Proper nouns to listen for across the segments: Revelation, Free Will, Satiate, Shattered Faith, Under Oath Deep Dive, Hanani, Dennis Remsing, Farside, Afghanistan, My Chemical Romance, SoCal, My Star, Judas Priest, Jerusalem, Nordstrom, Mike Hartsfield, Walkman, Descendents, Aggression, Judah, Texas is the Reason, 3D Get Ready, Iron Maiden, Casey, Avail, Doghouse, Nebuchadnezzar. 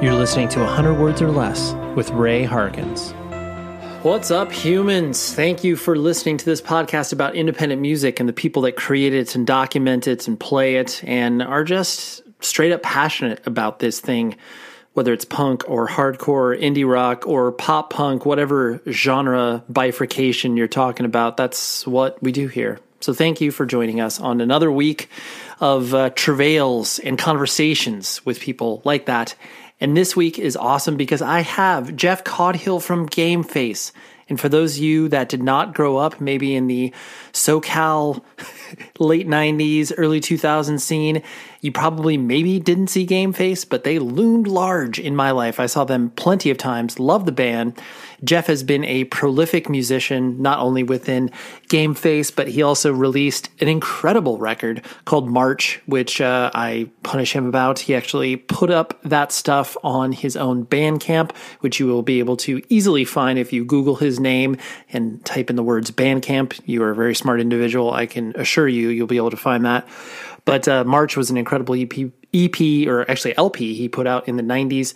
You're listening to 100 Words or Less with Ray Harkins. What's up, humans? Thank you for listening to this podcast about independent music and the people that create it and document it and play it and are just straight up passionate about this thing, whether it's punk or hardcore, or indie rock or pop punk, whatever genre bifurcation you're talking about. That's what we do here. So thank you for joining us on another week of travails and conversations with people like that. And this week is awesome because I have Jeff Caudill from Gameface. And for those of you that did not grow up maybe in the SoCal late 90s, early 2000s scene, you probably maybe didn't see Gameface, but they loomed large in my life. I saw them plenty of times, love the band. Jeff has been a prolific musician, not only within Gameface, but he also released an incredible record called March, which I punish him about. He actually put up that stuff on his own Bandcamp, which you will be able to easily find if you Google his name and type in the words Bandcamp. You are a very smart individual. I can assure you, you'll be able to find that. But March was an incredible LP he put out in the 90s,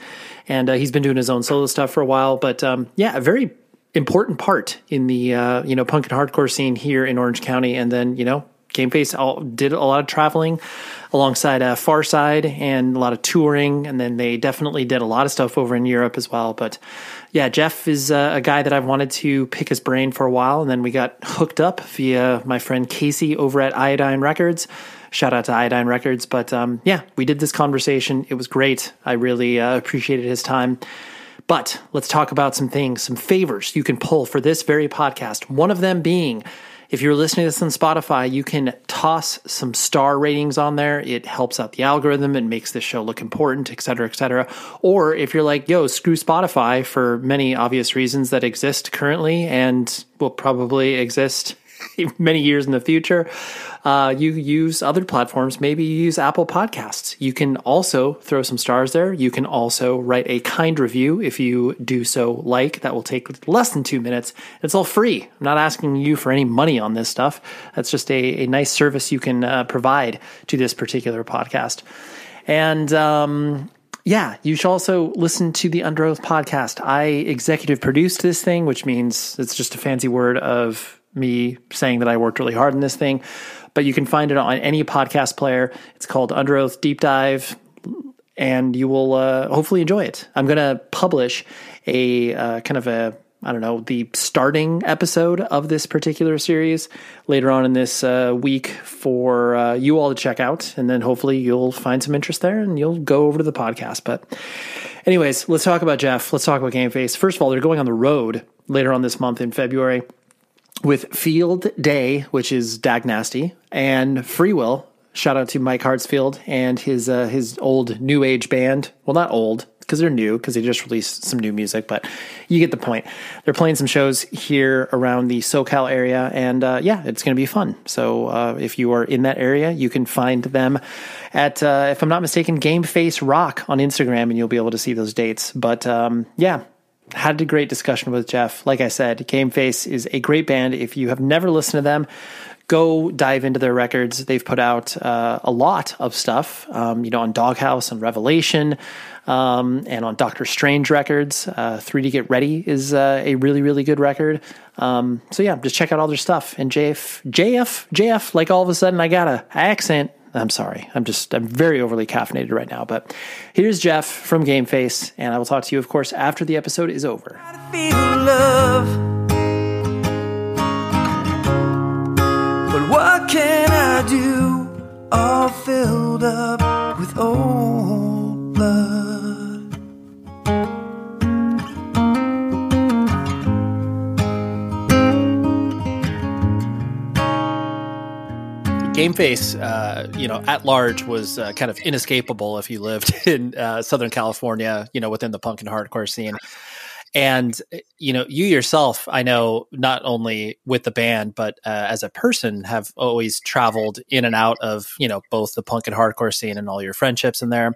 and he's been doing his own solo stuff for a while. But a very important part in the punk and hardcore scene here in Orange County. And then Gameface did a lot of traveling alongside Farside and a lot of touring, and then they definitely did a lot of stuff over in Europe as well. But yeah, Jeff is a guy that I've wanted to pick his brain for a while, and then we got hooked up via my friend Casey over at Iodine Records. Shout out to Iodine Records. But we did this conversation. It was great. I really appreciated his time. But let's talk about some things, some favors you can pull for this very podcast. One of them being, if you're listening to this on Spotify, you can toss some star ratings on there. It helps out the algorithm. It makes this show look important, et cetera, et cetera. Or if you're like, yo, screw Spotify for many obvious reasons that exist currently and will probably exist many years in the future, you use other platforms. Maybe you use Apple Podcasts. You can also throw some stars there. You can also write a kind review if you do so like. That will take less than 2 minutes. It's all free. I'm not asking you for any money on this stuff. That's just a nice service you can provide to this particular podcast. And you should also listen to the Under Oath podcast. I executive produced this thing, which means it's just a fancy word of me saying that I worked really hard in this thing, but you can find it on any podcast player. It's called Under Oath Deep Dive, and you will hopefully enjoy it. I'm going to publish a the starting episode of this particular series later on in this week for you all to check out. And then hopefully you'll find some interest there and you'll go over to the podcast. But anyways, let's talk about Jeff. Let's talk about Gameface. First of all, they're going on the road later on this month in February with Field Day, which is Dag Nasty, and Free Will. Shout out to Mike Hartsfield and his old new age band. Well, not old, because they're new, because they just released some new music, but you get the point. They're playing some shows here around the SoCal area, and it's going to be fun. So if you are in that area, you can find them at, if I'm not mistaken, Gameface Rock on Instagram, and you'll be able to see those dates. But had a great discussion with Jeff. Like I said, Gameface is a great band. If you have never listened to them, go dive into their records. They've put out a lot of stuff, on Doghouse and Revelation, and on Dr. Strange records. 3D Get Ready is a really, really good record. Just check out all their stuff. And JF, like all of a sudden I got a accent. I'm sorry. I'm very overly caffeinated right now, but here's Jeff from Gameface, and I will talk to you, of course, after the episode is over. But what can I do? All filled up with old blood. Gameface, at large was kind of inescapable if you lived in Southern California, within the punk and hardcore scene. And, you yourself, I know, not only with the band, but as a person, have always traveled in and out of, both the punk and hardcore scene and all your friendships in there.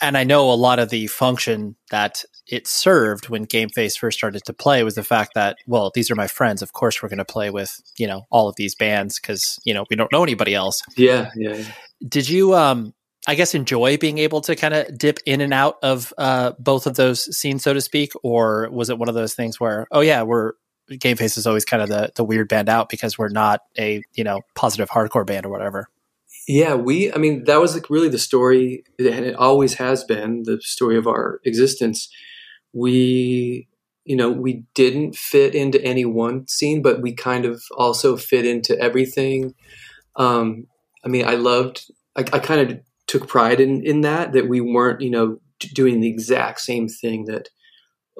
And I know a lot of the function that it served when Gameface first started to play was the fact that, well, these are my friends. Of course, we're going to play with, all of these bands because, we don't know anybody else. Yeah. Did you, I guess, enjoy being able to kind of dip in and out of both of those scenes, so to speak? Or was it one of those things where, oh yeah, Gameface is always kind of the weird band out because we're not a, positive hardcore band or whatever? Yeah, that was really the story, and it always has been the story of our existence. We didn't fit into any one scene, but we kind of also fit into everything. I kind of took pride in that we weren't, doing the exact same thing that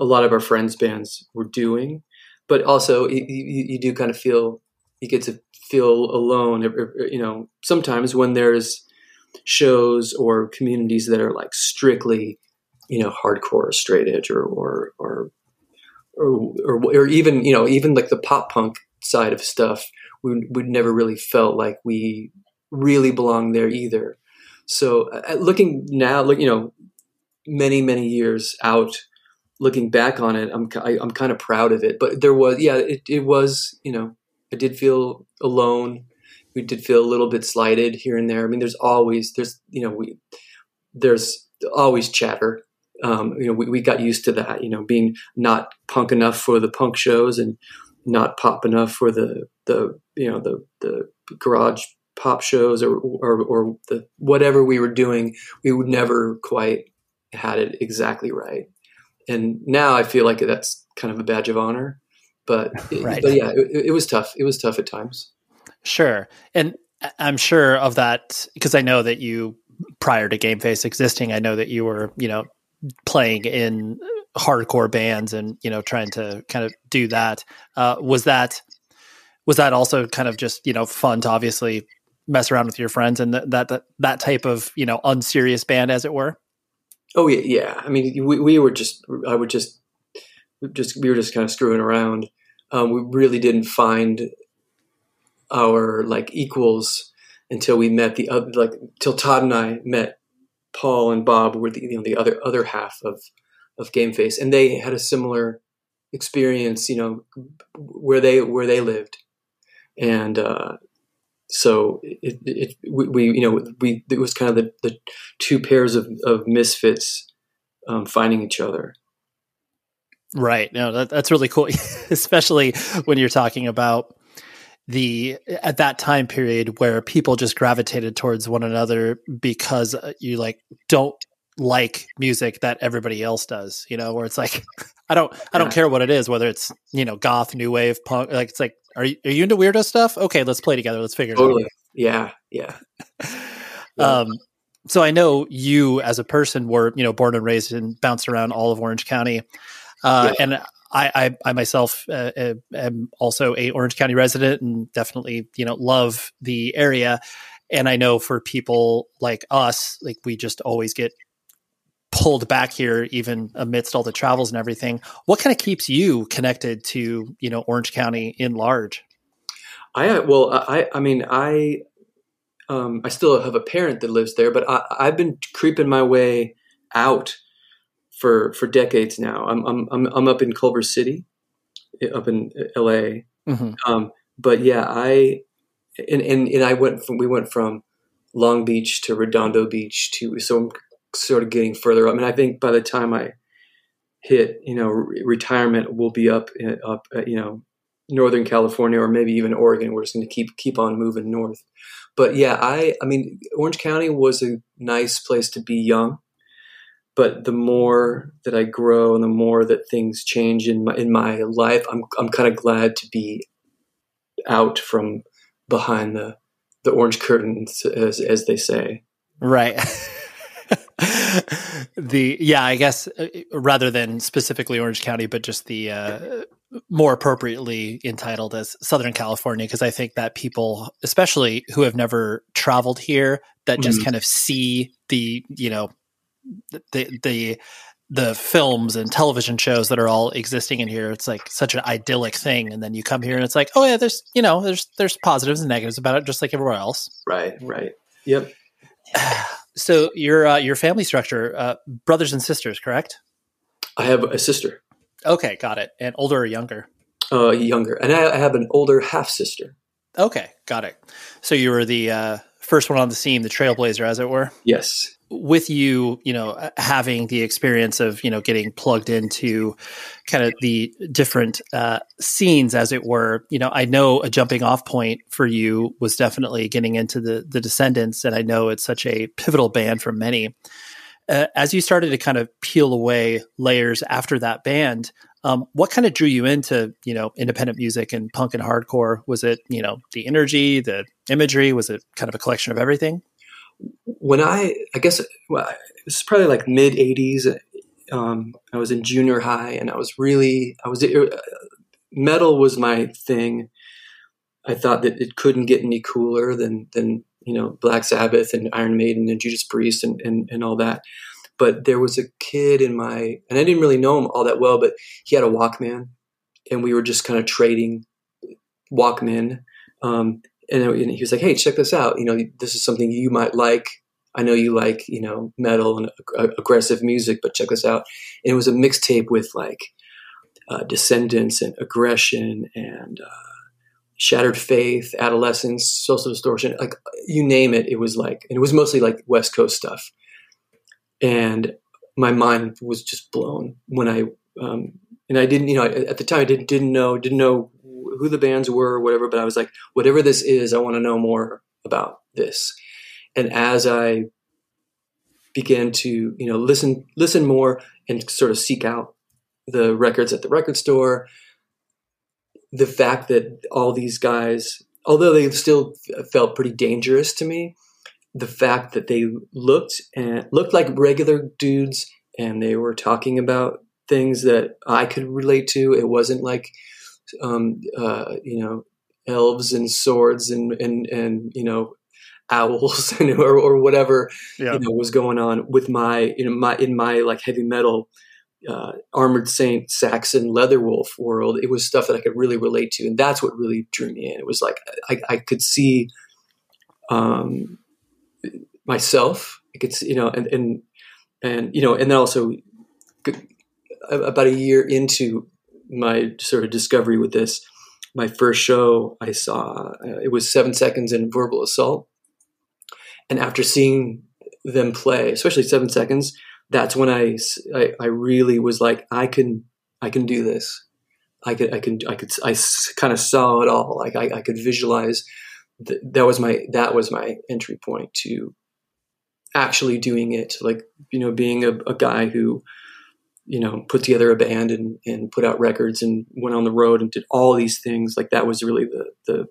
a lot of our friends' bands were doing. But also you do kind of feel, you get to feel alone, sometimes when there's shows or communities that are like strictly, hardcore or straight edge or even, even like the pop punk side of stuff, we never really felt like we really belong there either. So looking now, many, many years out, looking back on it, I'm kind of proud of it. But there was, it was, I did feel alone. We did feel a little bit slighted here and there. I mean, there's always chatter. We got used to that, being not punk enough for the punk shows and not pop enough for the garage pop shows or the whatever we were doing. We would never quite had it exactly right. And now I feel like that's kind of a badge of honor, but it was tough. It was tough at times. Sure. And I'm sure of that because I know that you, prior to Gameface existing, I know that you were, playing in hardcore bands and, trying to kind of do that. Was that also kind of just, fun to obviously mess around with your friends and that type of, unserious band, as it were? Oh yeah, yeah. I mean, we were just kind of screwing around. We really didn't find our equals until we met till Todd and I met Paul and Bob, who were the other half of Gameface, and they had a similar experience, where they lived, and so it was kind of the two pairs of misfits finding each other. Right. No, that's really cool, especially when you're talking about at that time period where people just gravitated towards one another because you don't like music that everybody else does, where it's like, I don't care what it is, whether it's, goth, new wave, punk, it's like, are you into weirdo stuff? Okay, let's play together. Let's figure it out. Yeah. Yeah. So I know you as a person were, born and raised and bounced around all of Orange County. And I myself am also a Orange County resident and definitely, love the area. And I know for people like us, we just always get pulled back here, even amidst all the travels and everything. What kind of keeps you connected to, Orange County in large? I still have a parent that lives there, but I've been creeping my way out for decades now. I'm up in Culver City, up in LA. Mm-hmm. But yeah, we went from Long Beach to Redondo Beach so I'm sort of getting further up. I mean, I think by the time I hit, retirement, we'll be up Northern California or maybe even Oregon. We're just going to keep on moving north. But yeah, Orange County was a nice place to be young, but the more that I grow and the more that things change in my life, I'm kind of glad to be out from behind the orange curtains, as they say. Right. I guess rather than specifically Orange County, but just the more appropriately entitled as Southern California, because I think that people, especially who have never traveled here, that just kind of see the films and television shows that are all existing in here. It's like such an idyllic thing. And then you come here and it's like, oh yeah, there's, there's positives and negatives about it, just like everywhere else. Right. Right. Yep. So your family structure, brothers and sisters, correct? I have a sister. Okay. Got it. And older or younger? Younger. And I have an older half sister. Okay. Got it. So you were the, first one on the scene, the trailblazer, as it were. Yes. With you, you know, having the experience of, you know, getting plugged into kind of the different scenes, as it were, you know, I know a jumping off point for you was definitely getting into the Descendents. And I know it's such a pivotal band for many. As you started to kind of peel away layers after that band, what kind of drew you into, you know, independent music and punk and hardcore? Was it, you know, the energy, the imagery? Was it kind of a collection of everything? When I guess well, it was probably like mid 80s. I was in junior high and metal was my thing. I thought that it couldn't get any cooler than you know, Black Sabbath and Iron Maiden and Judas Priest and all that. But there was a kid and I didn't really know him all that well, but he had a Walkman and we were just kind of trading Walkman. And he was like, "Hey, check this out. You know, this is something you might like. I know you like, you know, metal and aggressive music, but check this out." And it was a mixtape with like Descendents and Aggression and Shattered Faith, Adolescence, Social Distortion, like you name it. It was like, and it was mostly like West Coast stuff. And my mind was just blown when I didn't know who the bands were or whatever, but I was like, whatever this is, I want to know more about this. And as I began to, you know, listen more and sort of seek out the records at the record store, the fact that all these guys, although they still felt pretty dangerous to me, the fact that they looked like regular dudes and they were talking about things that I could relate to. It wasn't like, you know, elves and swords and you know, owls and, or whatever, yeah, you know, was going on with my like heavy metal, Armored Saint, Saxon, Leatherwolf world. It was stuff that I could really relate to. And that's what really drew me in. It was like, I could see, myself, I could see, you know, and, you know, and then also about a year into my sort of discovery with this, my first show I saw, it was 7 Seconds and Verbal Assault. And after seeing them play, especially 7 Seconds, that's when I really was like, I can do this. I kind of saw it all. Like I could visualize that was my entry point to actually doing it. Like, you know, being a guy who, you know, put together a band and put out records and went on the road and did all these things. Like that was really the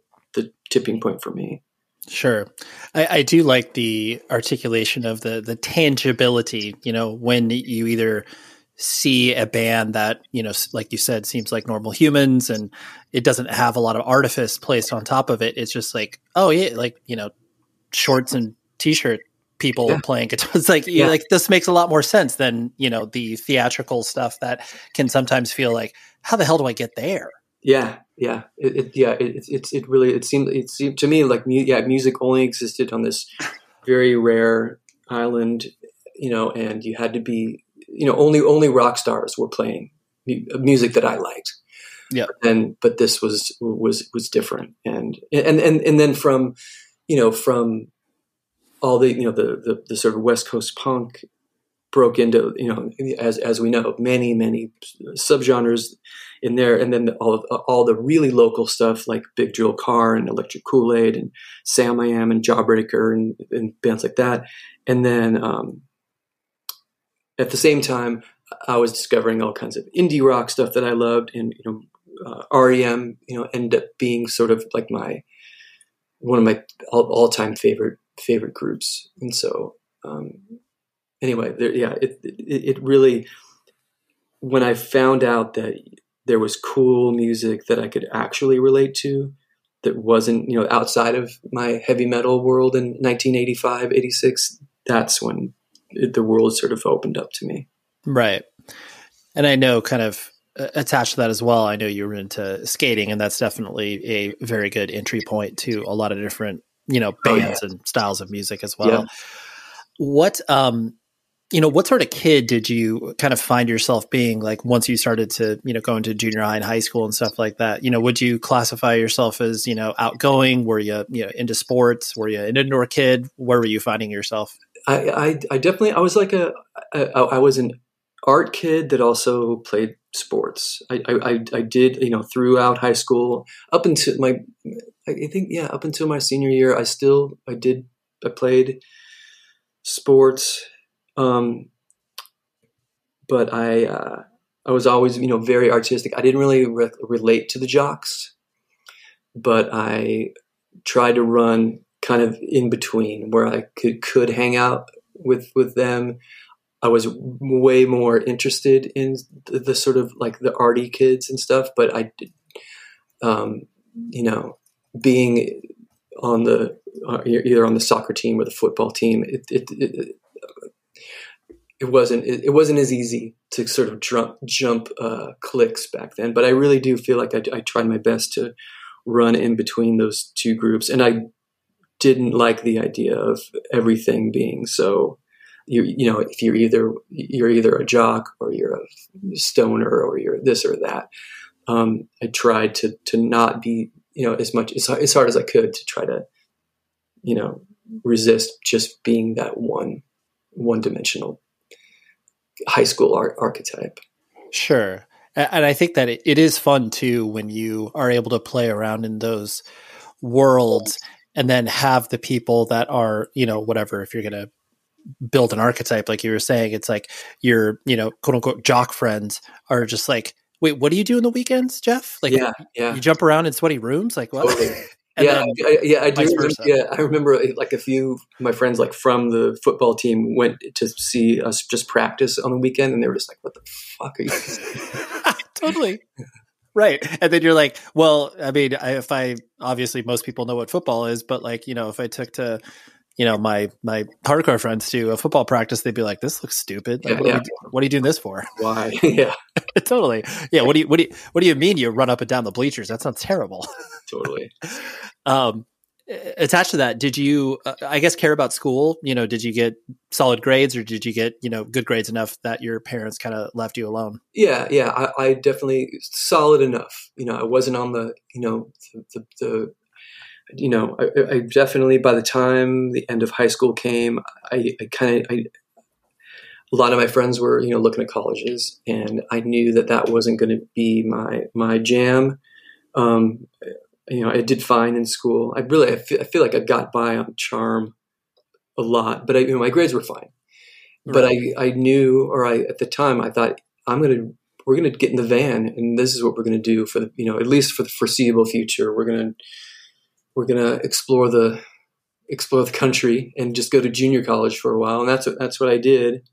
tipping point for me. Sure. I do like the articulation of the tangibility, you know, when you either see a band that, you know, like you said, seems like normal humans and it doesn't have a lot of artifice placed on top of it. It's just like, oh yeah, like, you know, shorts and t-shirt people, yeah, playing guitar. It's like, yeah, like this makes a lot more sense than, you know, the theatrical stuff that can sometimes feel like, how the hell do I get there? Yeah. Yeah. It seemed to me like, music only existed on this very rare island, you know, and you had to be, you know, only rock stars were playing music that I liked. Yeah. But this was different. And then from all the, you know, the sort of West Coast punk broke into, you know, as we know, many subgenres in there, and then all the really local stuff like Big Drill Carr and Electric Kool-Aid and Sam I Am and Jawbreaker and bands like that. And then at the same time, I was discovering all kinds of indie rock stuff that I loved, and you know, REM, you know, ended up being sort of like one of my all-time favorite groups. And so anyway, it really, when I found out that there was cool music that I could actually relate to that wasn't, you know, outside of my heavy metal world in 1985, 86, that's when the world sort of opened up to me. Right. And I know kind of attached to that as well, I know you were into skating, and that's definitely a very good entry point to a lot of different, you know, bands, oh yeah, and styles of music as well. Yeah. What You know, what sort of kid did you kind of find yourself being, like, once you started to, you know, go into junior high and high school and stuff like that? You know, would you classify yourself as, you know, outgoing? Were you, you know, into sports? Were you an indoor kid? Where were you finding yourself? I definitely was like I was an art kid that also played sports. I did, you know, throughout high school up until my, I think, yeah, up until my senior year, I played sports. But I was always, you know, very artistic. I didn't really relate to the jocks, but I tried to run kind of in between where I could hang out with them. I was way more interested in the sort of like the arty kids and stuff, but I, you know, being on the, either on the soccer team or the football team, it wasn't as easy to sort of jump cliques back then, but I really do feel like I tried my best to run in between those two groups, and I didn't like the idea of everything being so. You know, if you're either a jock or you're a stoner or you're this or that. I tried to not be, you know, as hard as I could to try to, you know, resist just being that one dimensional high school archetype. Sure. And I think that it is fun too, when you are able to play around in those worlds and then have the people that are, you know, whatever, if you're going to build an archetype, like you were saying, it's like your, you know, quote unquote jock friends are just like, wait, what do you do in the weekends, Jeff? Like, yeah. You jump around in sweaty rooms. Like, what? Totally. I do. I remember like a few of my friends, like from the football team, went to see us just practice on the weekend, and they were just like, "What the fuck are you doing?" Totally. Right. And then you're like, well, I mean, obviously most people know what football is, but like, you know, if I took to, you know, my hardcore friends do a football practice, they'd be like, "This looks stupid. Like, what are you doing this for? Why?" Yeah, totally. Yeah, what do you mean you run up and down the bleachers? That sounds terrible. Totally. Attached to that, did you, I guess, care about school? You know, did you get solid grades, or did you get, you know, good grades enough that your parents kind of left you alone? Yeah, I definitely solid enough. You know, I wasn't on the, you know, the you know, I definitely, by the time the end of high school came, a lot of my friends were, you know, looking at colleges, and I knew that wasn't going to be my jam. You know, I did fine in school. I feel like I got by on charm a lot, but my grades were fine. Right. But at the time I thought, we're going to get in the van, and this is what we're going to do for the, you know, at least for the foreseeable future. We're gonna explore the country and just go to junior college for a while, and that's what I did.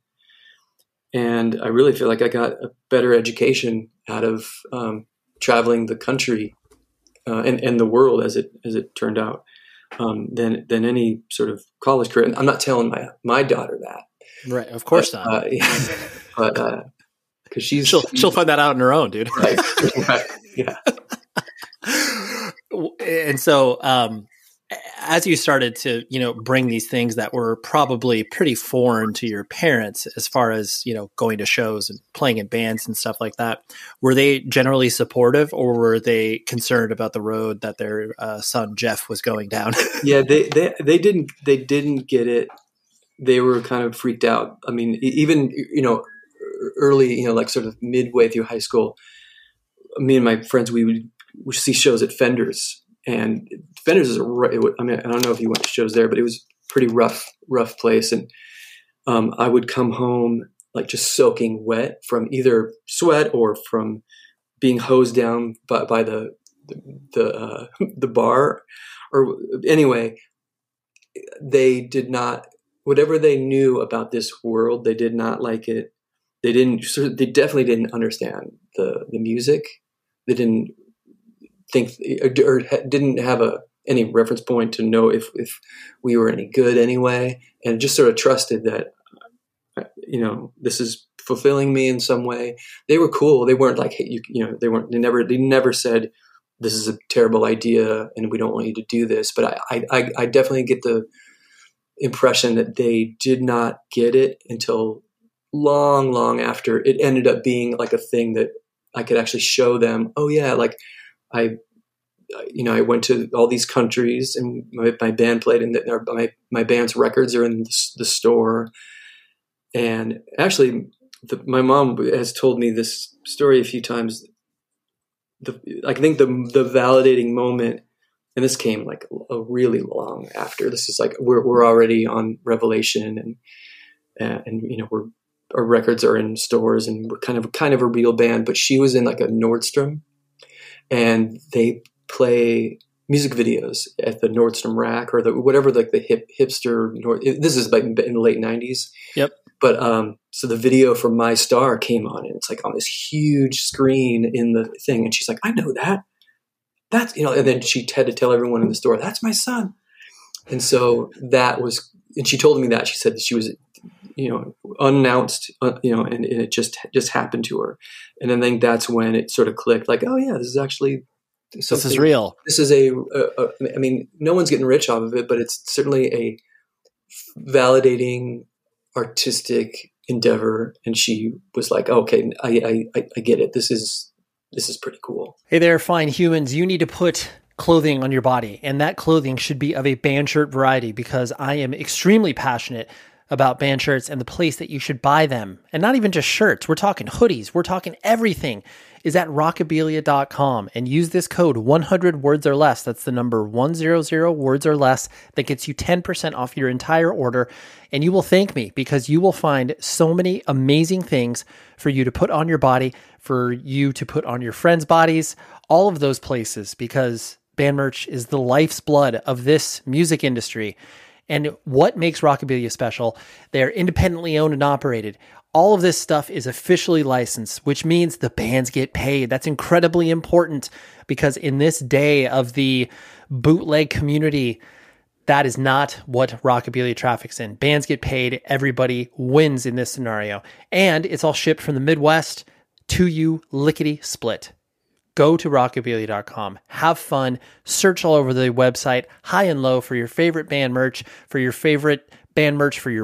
And I really feel like I got a better education out of traveling the country and the world, as it turned out, than any sort of college career. And I'm not telling my daughter that, right? Of course not, but because she'll find that out on her own, dude. Right. Yeah. And so, as you started to, you know, bring these things that were probably pretty foreign to your parents, as far as, you know, going to shows and playing in bands and stuff like that, were they generally supportive, or were they concerned about the road that their son Jeff was going down? Yeah, they didn't get it. They were kind of freaked out. I mean, even, you know, early, you know, like sort of midway through high school, me and my friends, we see shows at Fenders, and Fenders is I mean, I don't know if you went to shows there, but it was a pretty rough place. And I would come home like just soaking wet from either sweat or from being hosed down by the bar. Or anyway, they did not, whatever they knew about this world, they did not like it. They definitely didn't understand the music. They didn't think, or didn't have any reference point to know if we were any good anyway, and just sort of trusted that, you know, this is fulfilling me in some way. They were cool. They weren't like, hey, you know, they never said, this is a terrible idea and we don't want you to do this. But I definitely get the impression that they did not get it until long, long after it ended up being like a thing that I could actually show them. Oh yeah. Like I went to all these countries and my band played in my band's records are in the store. And actually my mom has told me this story a few times. I think the validating moment, and this came like a really long after, this is like, we're already on Revelation and our records are in stores and we're kind of a real band, but she was in like a Nordstrom and they play music videos at the Nordstrom rack or the hipster. This is like in the late 90s. Yep. But so the video for My Star came on, and it's like on this huge screen in the thing, and she's like, "I know that. That's And then she had to tell everyone in the store, "That's my son." And so that was, and she told me that she said that she was, unannounced, and it just happened to her. And I think that's when it sort of clicked, like, "Oh yeah, this is actually something, this is real. This is I mean, no one's getting rich off of it, but it's certainly a validating." Artistic endeavor, and she was like, "Okay, I get it. This is pretty cool." Hey there, fine humans. You need to put clothing on your body, and that clothing should be of a band shirt variety, because I am extremely passionate about band shirts and the place that you should buy them. And not even just shirts. We're talking hoodies. We're talking everything is at rockabilia.com, and use this code 100 words or less. That's the number 100 words or less. That gets you 10% off your entire order. And you will thank me, because you will find so many amazing things for you to put on your body, for you to put on your friends' bodies, all of those places, because band merch is the life's blood of this music industry. And what makes Rockabilia special? They're independently owned and operated. All of this stuff is officially licensed, which means the bands get paid. That's incredibly important, because in this day of the bootleg community, that is not what Rockabilia traffics in. Bands get paid. Everybody wins in this scenario. And it's all shipped from the Midwest to you lickety-split. Go to rockabilia.com, have fun, search all over the website, high and low, for your favorite band merch, for your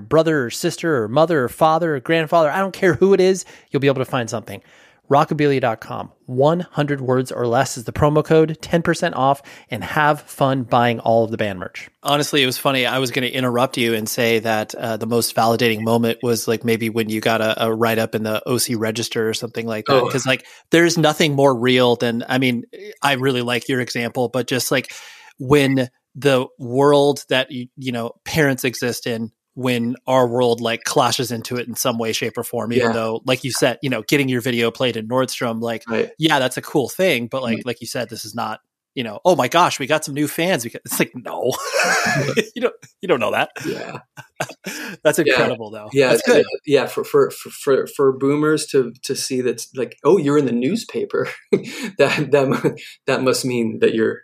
brother or sister or mother or father or grandfather. I don't care who it is. You'll be able to find something. Rockabilia.com, 100 words or less is the promo code, 10% off, and have fun buying all of the band merch. Honestly, it was funny. I was going to interrupt you and say that the most validating moment was like maybe when you got a write up in the OC Register or something like that. Because like there's nothing more real than, I mean, I really like your example, but just like when the world that, parents exist in, when our world like clashes into it in some way, shape or form, even though, like you said, getting your video played in Nordstrom, like, yeah, that's a cool thing. But like you said, this is not, oh my gosh, we got some new fans. Because it's like, no, you don't know that. Yeah. That's incredible though. Yeah. That's good. Yeah. For boomers to see that's like, oh, you're in the newspaper. that must mean that you're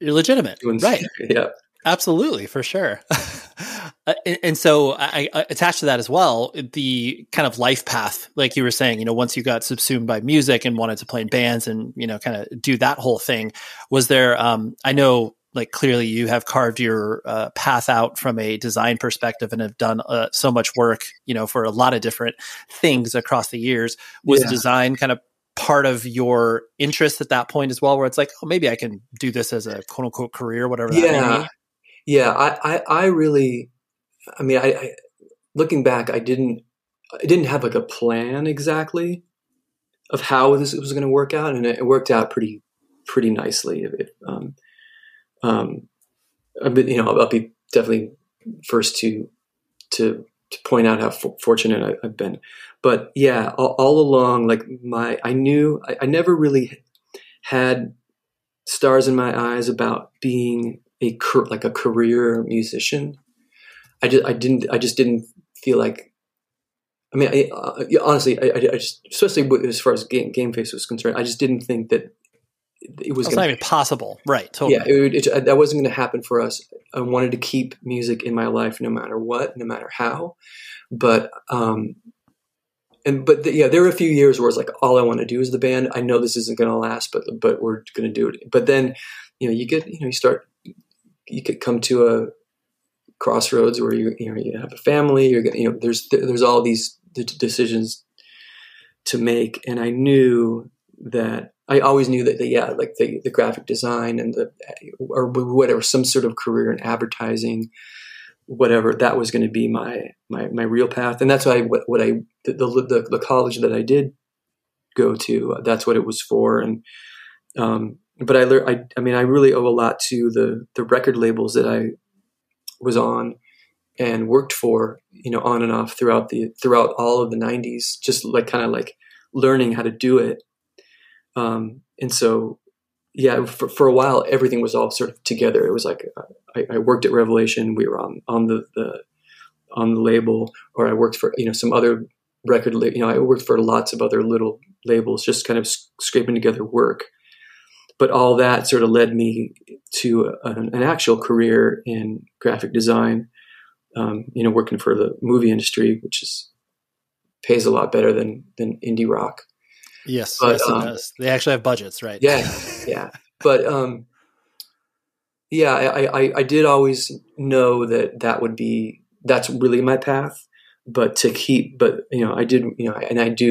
legitimate. Right. Yeah. Absolutely, for sure. And so I attached to that as well, the kind of life path, like you were saying, once you got subsumed by music and wanted to play in bands and, kind of do that whole thing, was there, I know like clearly you have carved your path out from a design perspective and have done so much work, for a lot of different things across the years. Was design kind of part of your interest at that point as well, where it's like, oh, maybe I can do this as a quote unquote career, whatever that may be? Yeah, I looking back, I didn't have like a plan exactly of how this was going to work out, and it worked out pretty nicely. I'll be definitely first to point out how fortunate I've been, but yeah, all along, like I never really had stars in my eyes about being a career musician. I just didn't feel like, honestly, I just, especially as far as Gameface was concerned, I just didn't think that it was not even possible. Right. Totally. Yeah. That wasn't going to happen for us. I wanted to keep music in my life, no matter what, no matter how, but there were a few years where it's like, all I want to do is the band. I know this isn't going to last, but we're going to do it. But then, you could come to a crossroads where you have a family, there's all these the decisions to make. And I knew that I always knew that, the graphic design and some sort of career in advertising, whatever, that was going to be my real path. And that's why the college that I did go to, that's what it was for. And, but I learned, I really owe a lot to the record labels that I was on and worked for, on and off throughout all of the 90s, just learning how to do it. And so, yeah, for a while, everything was all sort of together. It was like, I worked at Revelation. We were on the label, or I worked for, some other record label. I worked for lots of other little labels, just kind of scraping together work. But all that sort of led me to an actual career in graphic design, working for the movie industry, which pays a lot better than indie rock. Yes, but, yes, it does. They actually have budgets, right? Yeah, yeah. But I did always know that would be, that's really my path. But I do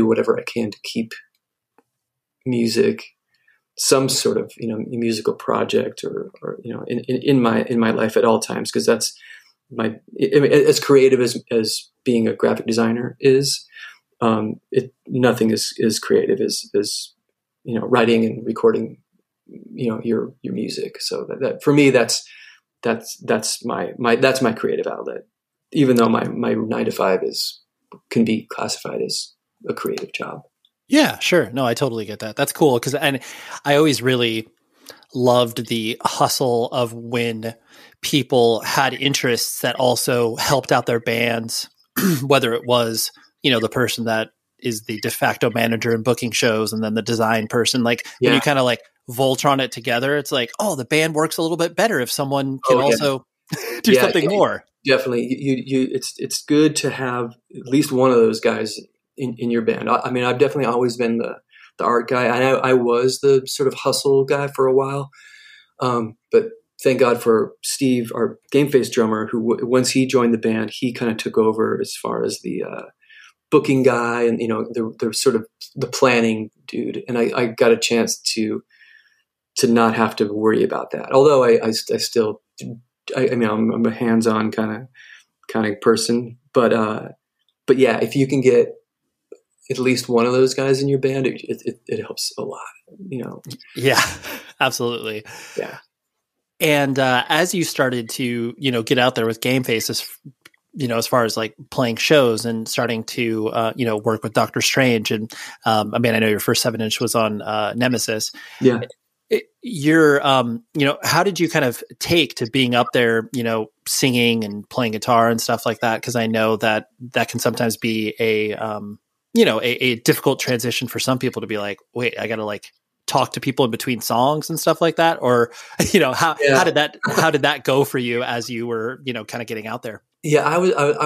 whatever I can to keep music, some sort of musical project or in my life at all times, because that's as creative as being a graphic designer is. Nothing is creative as writing and recording your music. So that for me that's my creative outlet. Even though my 9 to 5 can be classified as a creative job. Yeah, sure. No, I totally get that. That's cool. And I always really loved the hustle of when people had interests that also helped out their bands, whether it was, the person that is the de facto manager and booking shows, and then the design person. When you kind of Voltron it together, it's like, oh, the band works a little bit better if someone can also do something more. Definitely. It's good to have at least one of those guys in your band. I've definitely always been the art guy. I was the sort of hustle guy for a while. But thank God for Steve, our Gameface drummer, who once he joined the band, he kind of took over as far as the booking guy and, the sort of the planning dude. And I got a chance to not have to worry about that. Although I still, I'm a hands-on kind of person, but yeah, if you can get at least one of those guys in your band, it helps a lot, Yeah, absolutely. Yeah. And as you started to, get out there with Gameface, as far as playing shows and starting to, work with Dr. Strange, and I know your first 7-inch was on Nemesis. Yeah. How did you kind of take to being up there, singing and playing guitar and stuff like that? Because I know that can sometimes be a difficult transition for some people to be like, wait, I got to talk to people in between songs and stuff like that. Or, how did that go for you as you were, kind of getting out there? Yeah, I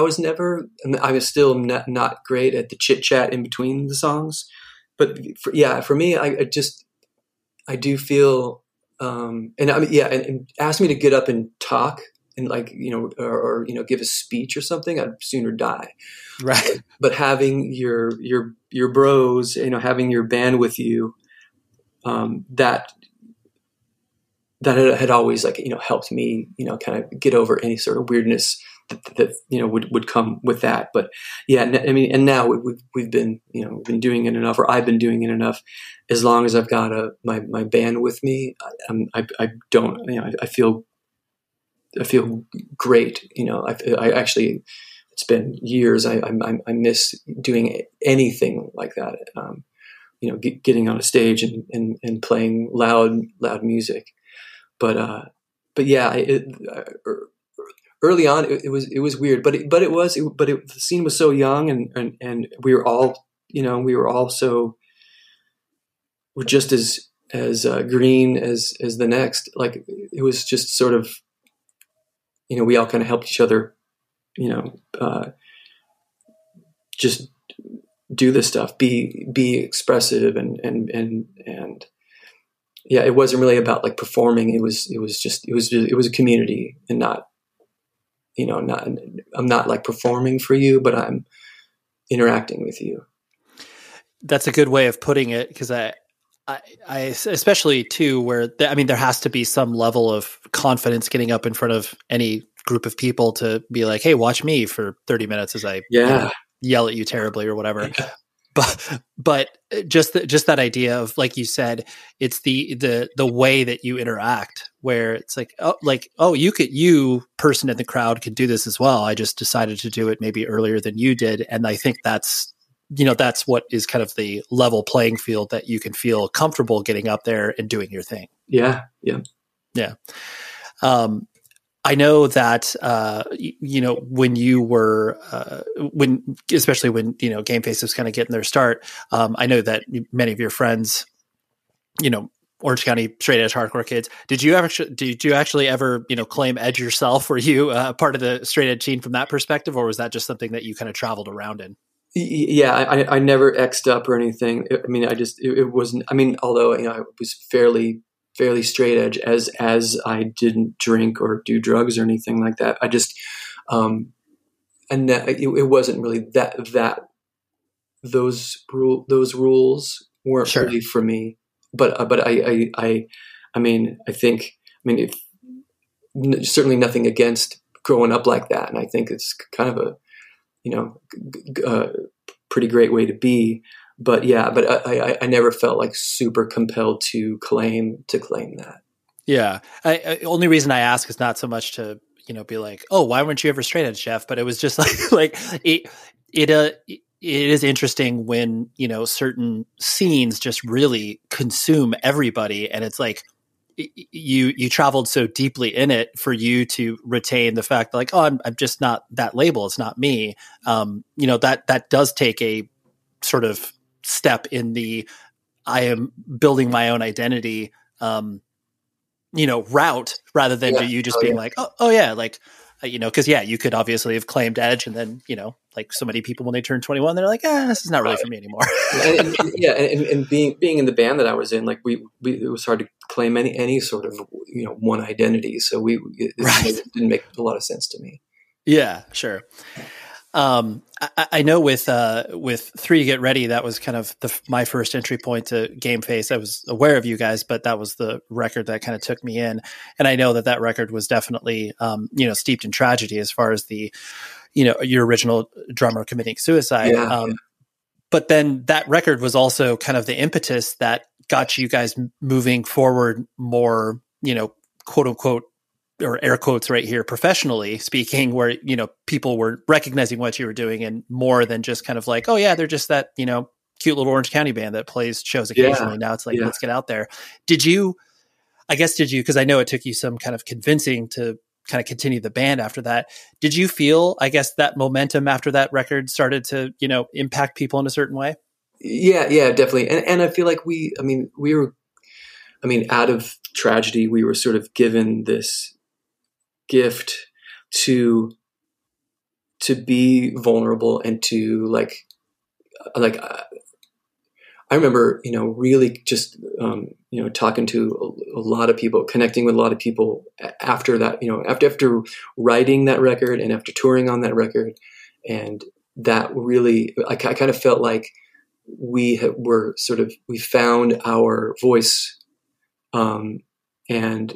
was still not great at the chit chat in between the songs, but for me, I do feel, and ask me to get up and talk and or give a speech or something, I'd sooner die. Right. But having your bros, having your band with you, that had always helped me, kind of get over any sort of weirdness that would come with that. But yeah, and now we've been been doing it enough, or I've been doing it enough. As long as I've got my band with me, I feel great. I actually, it's been years. I miss doing anything like that. Getting on a stage and playing loud music. But yeah. Early on, it was weird, but the scene was so young, and we were all, we're just as green as the next. It was just sort of, we all kind of helped each other, just do this stuff, be expressive, and yeah, it wasn't really about performing. It was a community, and not. I'm not performing for you, but I'm interacting with you. That's a good way of putting it, because I especially too, where there has to be some level of confidence getting up in front of any group of people to be like, hey, watch me for 30 minutes as I yell at you terribly or whatever. Yeah. But just that idea of, like you said, it's the way that you interact, where it's like, you person in the crowd could do this as well. I just decided to do it maybe earlier than you did. And I think that's what is kind of the level playing field that you can feel comfortable getting up there and doing your thing. Yeah. Yeah. Yeah. I know that, when you were, especially when Gameface was kind of getting their start, I know that many of your friends, Orange County straight edge hardcore kids, did you actually ever claim edge yourself? Were you part of the straight edge scene from that perspective, or was that just something that you kind of traveled around in? Yeah, I never X'd up or anything. Although I was fairly straight edge, as I didn't drink or do drugs or anything like that. I just, and that, it wasn't really those rules weren't sure. really for me, but certainly nothing against growing up like that. And I think it's kind of a pretty great way to be. But yeah, but I never felt like super compelled to claim that. Yeah. The only reason I ask is not so much to, be like, oh, why weren't you ever straight edge, Jeff? But it was just it is interesting when, certain scenes just really consume everybody. And it's like, you traveled so deeply in it for you to retain the fact that like, oh, I'm just not that label. It's not me. That does take a sort of step in the I am building my own identity route, rather than you just being like because you could obviously have claimed edge, and then so many people when they turn 21 they're like this is not really for me anymore. and being in the band that I was in, like we it was hard to claim any sort of one identity, so it didn't make a lot of sense to me. Yeah, sure. I know with 3D Get Ready, that was kind of my first entry point to Gameface. I was aware of you guys, but that was the record that kind of took me in. And I know that record was definitely, steeped in tragedy as far as the, your original drummer committing suicide. Yeah, But then that record was also kind of the impetus that got you guys moving forward more, quote unquote, or air quotes right here, professionally speaking, where, people were recognizing what you were doing, and more than just kind of like, oh yeah, they're just that, cute little Orange County band that plays shows occasionally. Yeah. Now it's like, let's get out there. Did you, cause I know it took you some kind of convincing to kind of continue the band after that. Did you feel, that momentum after that record started to, impact people in a certain way? Yeah, definitely. And I feel like we were out of tragedy, we were sort of given this gift to be vulnerable and to I remember, really just, talking to a lot of people, connecting with a lot of people after that, after writing that record and after touring on that record. And that really, I kind of felt like we found our voice, and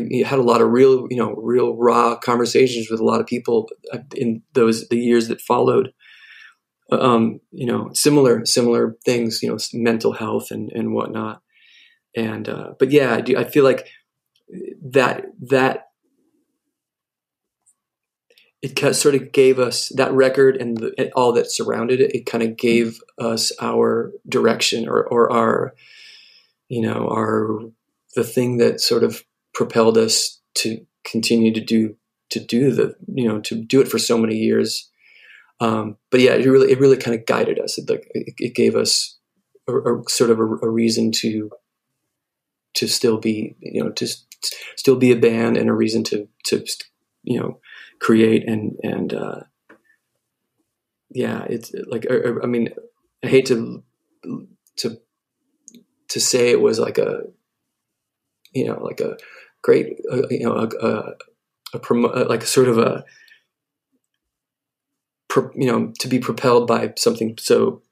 I had a lot of real raw conversations with a lot of people in the years that followed, similar things, mental health and whatnot. And, but yeah, I feel like that it sort of gave us that record and all that surrounded it. It kind of gave us our direction or our, the thing that sort of propelled us to continue to do it for so many years. But yeah, it really kind of guided us. It gave us a reason to still be, still be a band, and a reason to create and it's like, I hate to say it was like a to be propelled by something so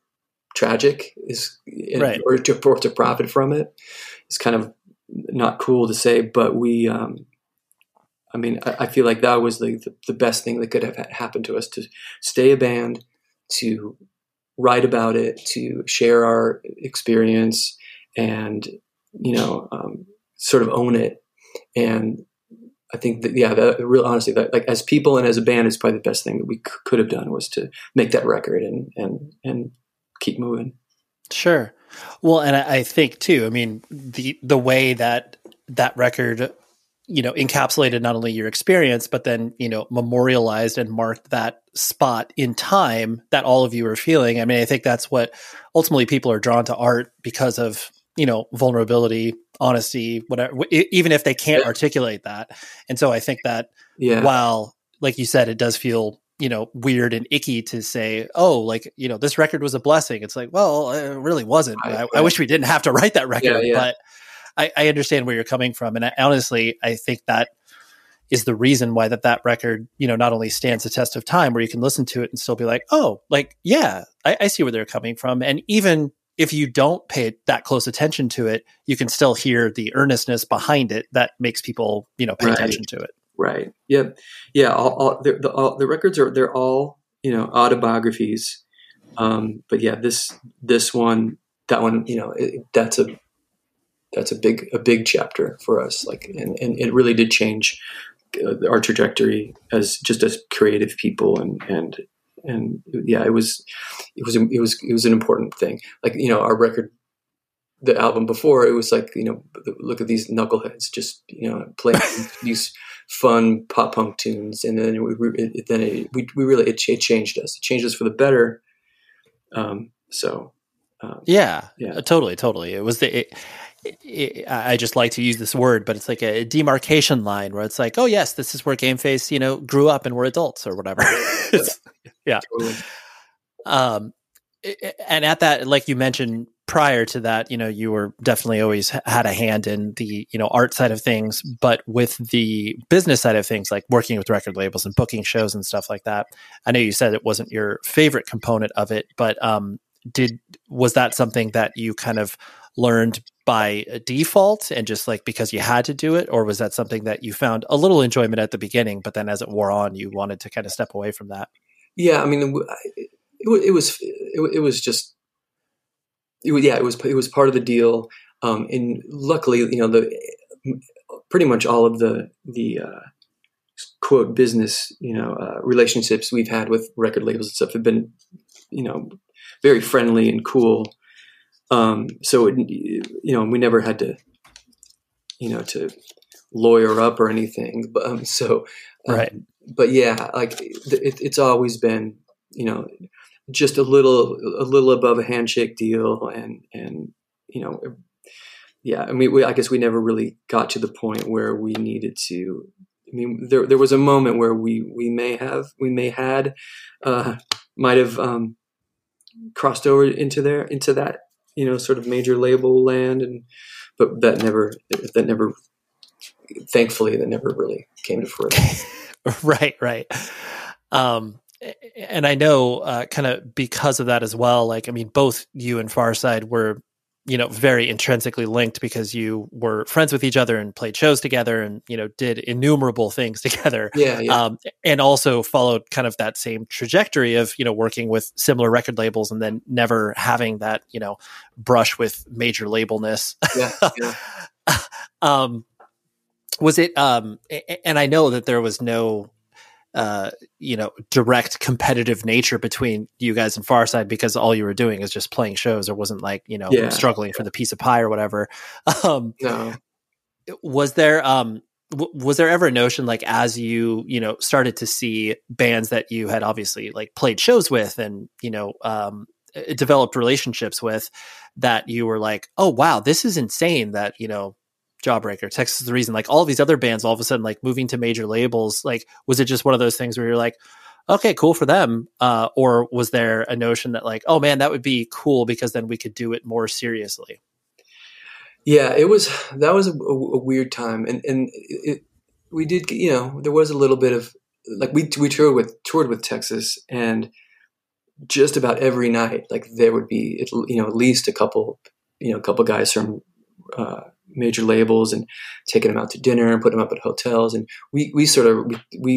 tragic is right. or to profit from it is kind of not cool to say, but we, I mean, I feel like that was the best thing that could have happened to us, to stay a band, to write about it, to share our experience and, sort of own it. And I think that, honestly, like as people and as a band, it's probably the best thing that we could have done was to make that record and keep moving. Sure. Well, and I think too, I mean, the way that record, encapsulated not only your experience, but then, memorialized and marked that spot in time that all of you were feeling. I mean, I think that's what ultimately people are drawn to art because of, vulnerability, honesty, whatever, even if they can't articulate that. And so I think that while, like you said, it does feel, weird and icky to say, oh, like, this record was a blessing. It's like, well, it really wasn't. I wish we didn't have to write that record, but I understand where you're coming from. And I think that is the reason why that record, not only stands the test of time where you can listen to it and still be like, oh, like, yeah, I see where they're coming from. And even if you don't pay that close attention to it, you can still hear the earnestness behind it that makes people, pay attention to it. Right. Yep. Yeah. All the records they're all, autobiographies. But yeah, that one, that's a big chapter for us. Like, and it really did change our trajectory as creative people. And yeah, it was an important thing. Like, our record, the album before, it was like, look at these knuckleheads just, playing these fun pop punk tunes. And then it changed us. It changed us for the better. Totally. It was I just like to use this word, but it's like a demarcation line where it's like, oh yes, this is where Gameface, grew up and we're adults or whatever. Yeah. Totally. And at that, like you mentioned prior to that, you were definitely always had a hand in the, art side of things, but with the business side of things, like working with record labels and booking shows and stuff like that. I know you said it wasn't your favorite component of it, but, was that something that you kind of learned by default and just like because you had to do it, or was that something that you found a little enjoyment at the beginning, but then as it wore on, you wanted to kind of step away from that? Yeah, I mean, it was part of the deal, and luckily, pretty much all of the quote business, relationships we've had with record labels and stuff have been, very friendly and cool. So, we never had to, to lawyer up or anything, but, right. But yeah, like it's always been, just a little above a handshake deal. And, yeah, I mean, I guess we never really got to the point where we needed to, there was a moment where we might have crossed over into that, sort of major label land. But that never, thankfully, that never really came to fruition. Right. And I know, kind of because of that as well, like, I mean, both you and Farside were, very intrinsically linked because you were friends with each other and played shows together and, did innumerable things together. Yeah. And also followed kind of that same trajectory of, working with similar record labels and then never having that, brush with major labelness. Yeah. Was it, and I know that there was no, direct competitive nature between you guys and Farside because all you were doing is just playing shows. Or wasn't like, struggling for the piece of pie or whatever. No. Was there ever a notion, like, as you, started to see bands that you had obviously like played shows with and, developed relationships with, that you were like, oh wow, this is insane that, Jawbreaker, Texas is the Reason, like all these other bands all of a sudden like moving to major labels? Like, was it just one of those things where you're like, okay, cool for them? Or was there a notion that like, oh man, that would be cool because then we could do it more seriously? Yeah, that was a weird time. And we did, there was a little bit of like we toured with Texas, and just about every night, like there would be, you know, at least a couple guys from major labels, and taking them out to dinner and putting them up at hotels. And we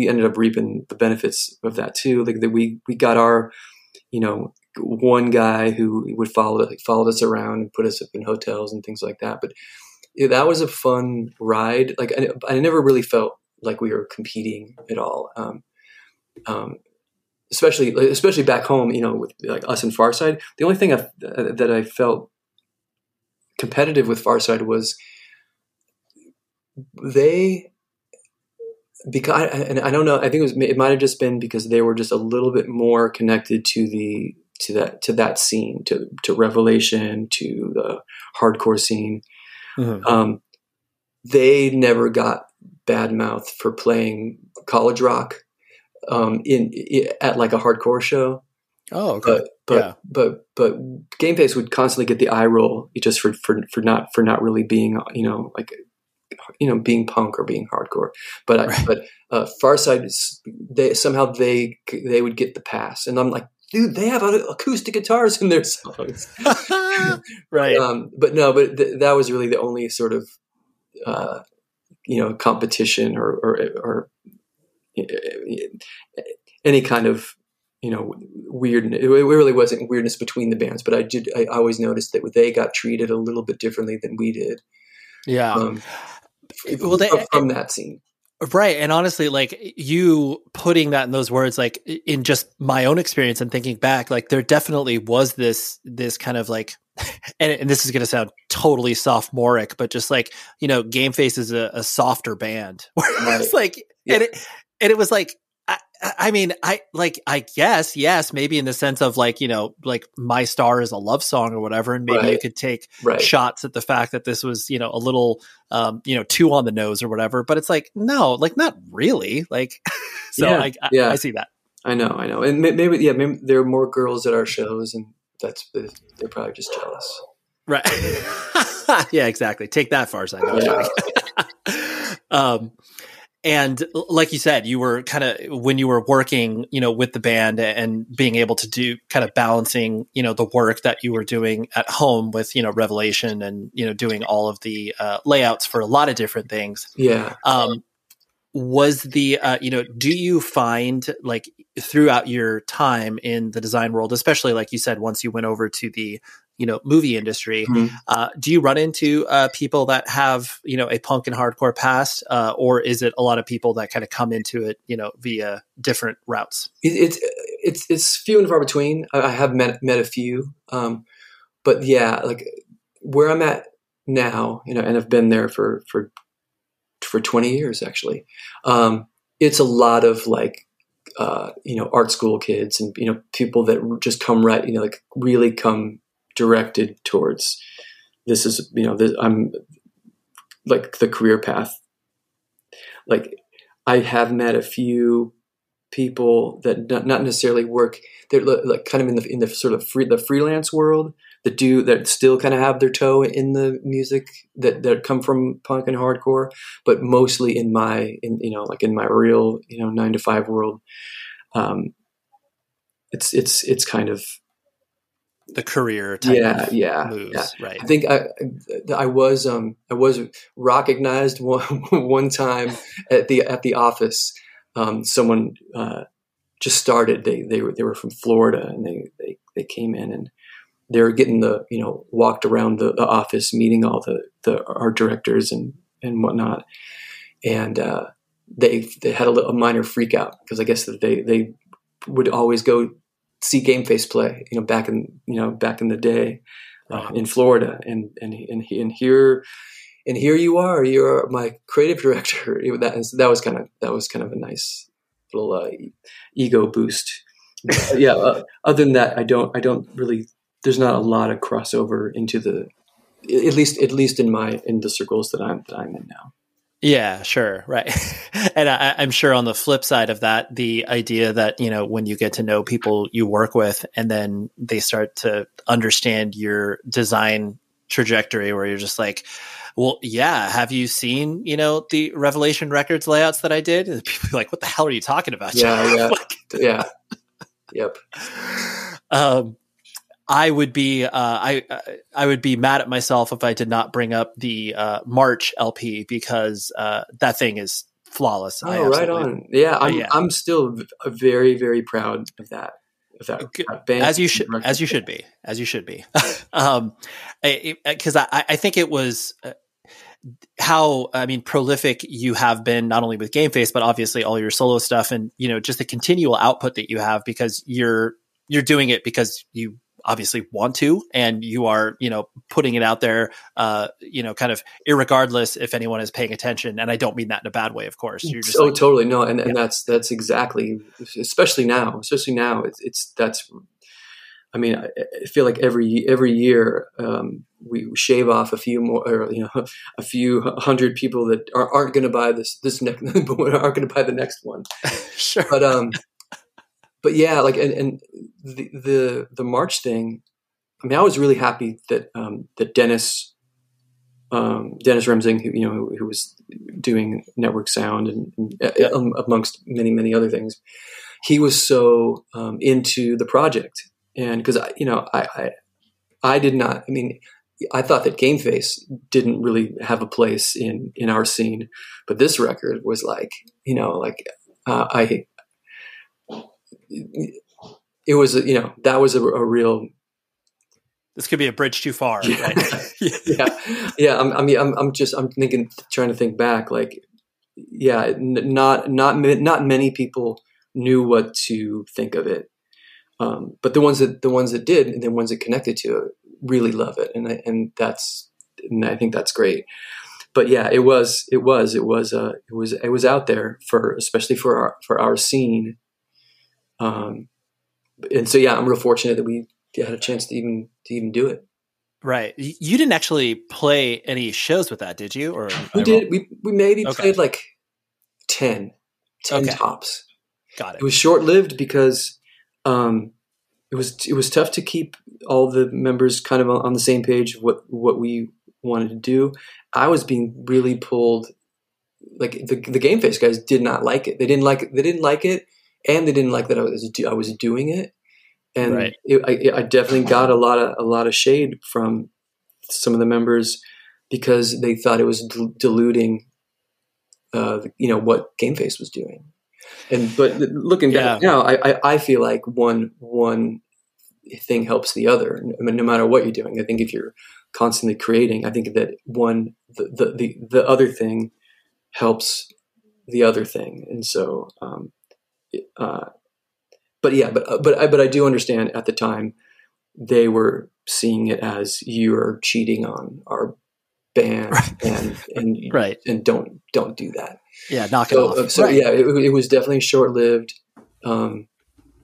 ended up reaping the benefits of that too. Like that we got our, you know, one guy who would followed us around and put us up in hotels and things like that. But that was a fun ride. Like I never really felt like we were competing at all. Especially back home, you know, with like us and Farside, the only thing that I felt competitive with Farside was I might have just been because they were just a little bit more connected to that scene, to Revelation, to the hardcore scene. Mm-hmm. They never got badmouth for playing college rock at like a hardcore show. Oh, okay. But Gameface would constantly get the eye roll just for not really being, you know, like, you know, being punk or being hardcore. But right. But Farside, they would get the pass, and I'm like, dude, they have acoustic guitars in their songs, right? That was really the only sort of you know, competition or any kind of, you know, weirdness. It really wasn't weirdness between the bands, but I always noticed that they got treated a little bit differently than we did. Yeah. From that scene. Right. And honestly, like you putting that in those words, like in just my own experience and thinking back, like there definitely was this kind of like, and this is going to sound totally sophomoric, but just like, you know, Gameface is a softer band. Right. It's like, yeah. And it was like, I mean, I guess, yes, maybe in the sense of like, you know, like My Star is a love song or whatever. And maybe you could take shots at the fact that this was, you know, a little, you know, too on the nose or whatever, but it's like, no, like not really. Like, so yeah, I see that. I know. And maybe there are more girls at our shows, and they're probably just jealous. Right. Yeah, exactly. Take that, Farside. Yeah. And like you said, you were kind of, when you were working, you know, with the band and being able to do kind of balancing, you know, the work that you were doing at home with, you know, Revelation and, you know, doing all of the layouts for a lot of different things. Yeah. Was the, you know, do you find like throughout your time in the design world, especially like you said, once you went over to the, you know, movie industry, mm-hmm. Do you run into people that have, you know, a punk and hardcore past, or is it a lot of people that kind of come into it, you know, via different routes? It's few and far between. I have met a few, but yeah, like where I'm at now, you know, and I've been there for 20 years actually. It's a lot of like, you know, art school kids and, you know, people that just come right, you know, like really come directed towards this is, you know, I'm like the career path. Like I have met a few people that not necessarily work. They're like kind of in the sort of the freelance world that still kind of have their toe in the music that come from punk and hardcore, but mostly in my real, you know, 9-to-5 world. It's kind of the career type of moves, yeah. Right. I think I was recognized one time at the office. Someone just started. They were from Florida, and they came in, and they were getting the, you know, walked around the office, meeting all the art directors and whatnot, and they had a minor freak out because I guess that they would always go see Gameface play, you know, back in the day, wow, in Florida, and here you are, you're my creative director. That was kind of a nice little ego boost. But, yeah. Other than that, I don't really. There's not a lot of crossover into at least in the circles that I'm in now. Yeah, sure. Right. And I'm sure on the flip side of that, the idea that, you know, when you get to know people you work with and then they start to understand your design trajectory where you're just like, well, yeah, have you seen, you know, the Revelation Records layouts that I did? And people are like, what the hell are you talking about? Yeah. Yeah. Yep. I would be mad at myself if I did not bring up the March LP because that thing is flawless. Oh, right on. Yeah, I'm still very, very proud of that. As you should be. Because I think it was prolific you have been, not only with Gameface, but obviously all your solo stuff, and you know, just the continual output that you have, because you're doing it because you obviously want to, and you are, you know, putting it out there, you know, kind of irregardless if anyone is paying attention. And I don't mean that in a bad way, of course. You're just totally. No. And that's exactly, especially now I feel like every year, we shave off a few more, or, you know, a few hundred people that aren't going to buy this next, aren't going to buy the next one. Sure. But yeah, like, and the March thing, I mean, I was really happy that that Dennis Remsing, who, you know, who was doing Network Sound and amongst many other things, he was so into the project, and because I did not. I mean, I thought that Gameface didn't really have a place in our scene, but this record was like, you know, like it was, you know, that was a real. This could be a bridge too far. Yeah, right? yeah. I'm trying to think back. Like, yeah, not many people knew what to think of it, but the ones that did, and the ones that connected to it, really love it, and I think that's great. But yeah, it was out there for, especially for our scene. And so, yeah, I'm real fortunate that we had a chance to even do it. Right. You didn't actually play any shows with that, did you? Or we did. We maybe played like 10 tops. Got it. It was short lived because, it was tough to keep all the members kind of on the same page of what we wanted to do. I was being really pulled. Like the Gameface guys did not like it. They didn't like it. And they didn't like that I was doing it, and right. I definitely got a lot of shade from some of the members because they thought it was diluting, you know, what Gameface was doing. But looking back now, I feel like one thing helps the other. I mean, no matter what you're doing, I think if you're constantly creating, I think that the other thing helps the other thing, and so. But I do understand at the time they were seeing it as you're cheating on our band, right. and right. and don't do that. Yeah, knock it off. So right. Yeah, it was definitely short lived, but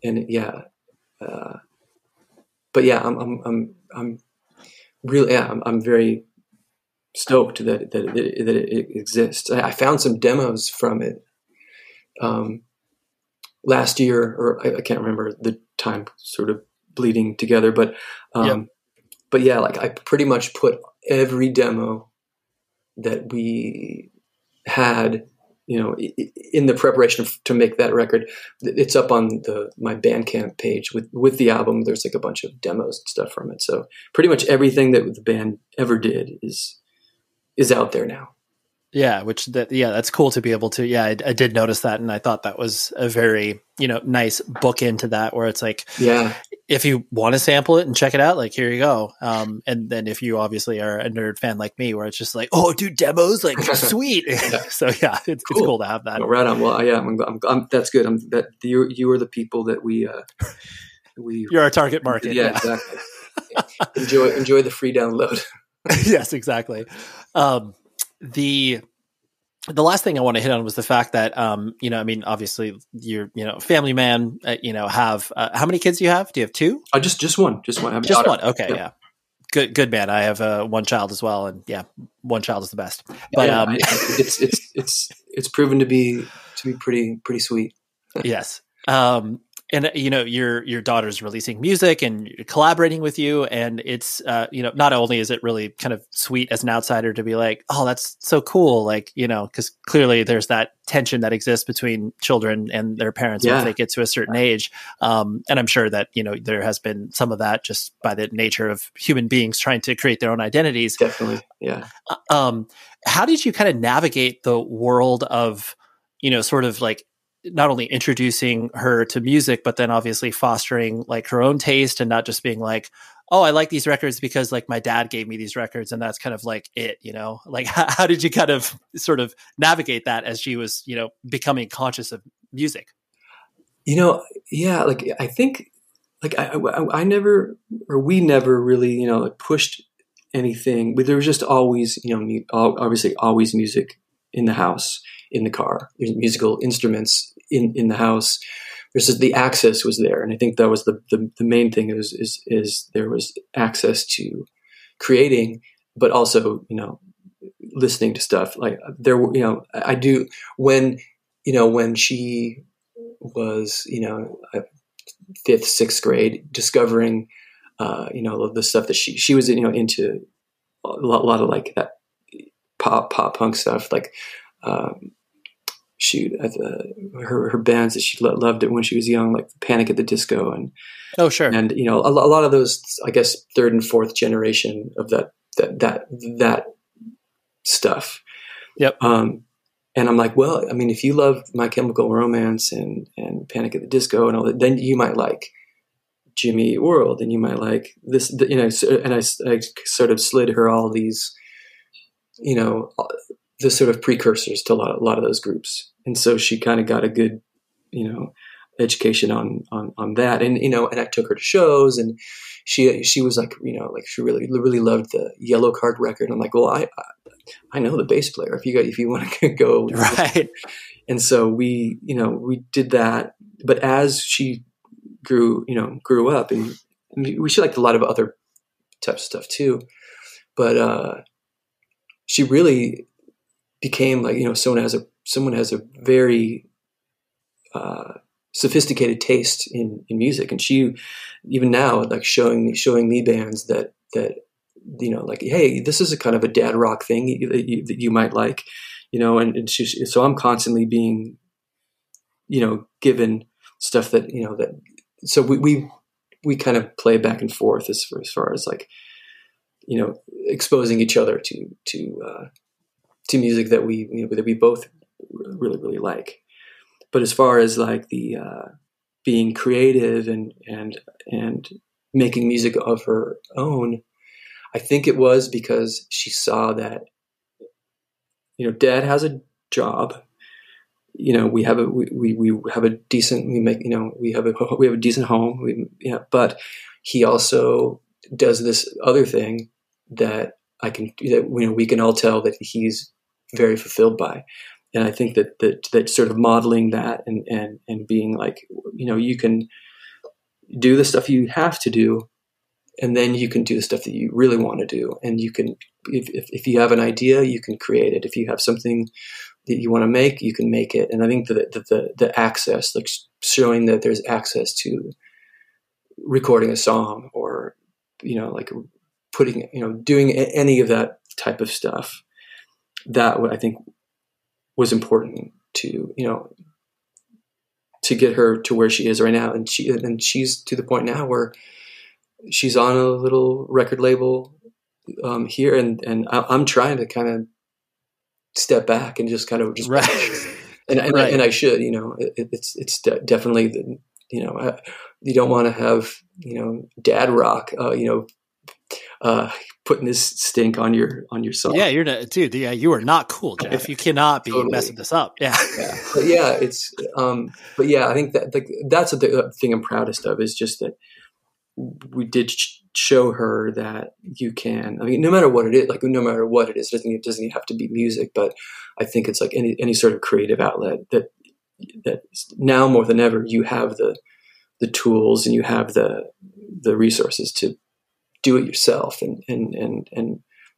yeah, I'm very stoked that it exists. I found some demos from it. Last year, or I can't remember the time, sort of bleeding together, but yeah, like I pretty much put every demo that we had, you know, in the preparation to make that record. It's up on my Bandcamp page with the album. There's like a bunch of demos and stuff from it. So pretty much everything that the band ever did is out there now. Yeah, that's cool to be able to. Yeah, I did notice that, and I thought that was a very, you know, nice bookend to that, where it's like, yeah, if you want to sample it and check it out, like, here you go. And then if you obviously are a nerd fan like me, where it's just like, oh, dude, demos, like, sweet. Yeah. So yeah, it's cool to have that. Right on. Well, yeah, I'm that's good. You are the people that we you're our target market. Yeah. Exactly. enjoy the free download. Yes, exactly. The last thing I want to hit on was the fact that, you know, I mean, obviously you're, you know, family man, you know, have, how many kids do you have? Do you have two? Just one. I have just one. Okay. Yeah. Good man. I have one child as well. And yeah, one child is the best, but, it's proven to be pretty sweet. Yes. And, you know, your daughter's releasing music and collaborating with you. And it's, you know, not only is it really kind of sweet as an outsider to be like, oh, that's so cool. Like, you know, because clearly there's that tension that exists between children and their parents once they get to a certain age. And I'm sure that, you know, there has been some of that just by the nature of human beings trying to create their own identities. Definitely. Yeah. How did you kind of navigate the world of, you know, sort of like, not only introducing her to music, but then obviously fostering like her own taste and not just being like, oh, I like these records because like my dad gave me these records and that's kind of like it, you know, like how did you kind of sort of navigate that as she was, you know, becoming conscious of music? You know, yeah, like I think like I never, or we never really, you know, like pushed anything, but there was just always, you know, obviously always music in the house, in the car, there's musical instruments in the house. There's just the access was there. And I think that was the main thing is there was access to creating, but also, you know, listening to stuff like there were, you know, I do when, you know, when she was, you know, fifth, sixth grade, discovering, you know, the stuff that she was, you know, into a lot of like that pop punk stuff. Like, her bands that she loved it when she was young, like Panic at the Disco, and oh sure, and you know a lot of those, I guess, third and fourth generation of that stuff. Yep. And I'm like, well, I mean, if you love My Chemical Romance and Panic at the Disco and all that, then you might like Jimmy Eat World, and you might like this, you know. And I sort of slid her all these, you know, the sort of precursors to a lot of those groups. And so she kind of got a good, you know, education on that. And, you know, and I took her to shows, and she was like, you know, like she really, really loved the Yellow Card record. I'm like, well, I know the bass player if you want to go. Right. And so we, you know, we did that, but as she grew up, and she liked a lot of other types of stuff too. But, she really became like, you know, someone has a very sophisticated taste in music. And she, even now, like showing me bands that, you know, like, hey, this is a kind of a dad rock thing that you might like, you know. And she, so I'm constantly being, you know, given stuff that, you know, that, so we kind of play back and forth as far as like, you know, exposing each other to music that we, you know, that we both really, really like. But as far as like the being creative and making music of her own, I think it was because she saw that, you know, dad has a job, you know, we have a decent home, but he also does this other thing we can all tell that he's very fulfilled by. And I think that sort of modeling that and being like, you know, you can do the stuff you have to do, and then you can do the stuff that you really want to do. And you can, if you have an idea, you can create it. If you have something that you want to make, you can make it. And I think that the access, like showing that there's access to recording a song, or, you know, like putting, you know, doing any of that type of stuff, that I think was important to, you know, to get her to where she is right now. And she's to the point now where she's on a little record label here, and I'm trying to kind of step back and just kind of just right. And I should, you know, it's definitely the, you know, you don't want to have, you know, dad rock, you know, putting this stink on your song. Yeah, you're not, dude. Yeah, you are not cool, Jeff. You cannot be totally messing this up. Yeah, yeah. But yeah, it's. But yeah, I think that like that's the thing I'm proudest of, is just that we did show her that you can. I mean, no matter what it is, it doesn't have to be music. But I think it's like any sort of creative outlet that now more than ever you have the tools and you have the resources to do it yourself, and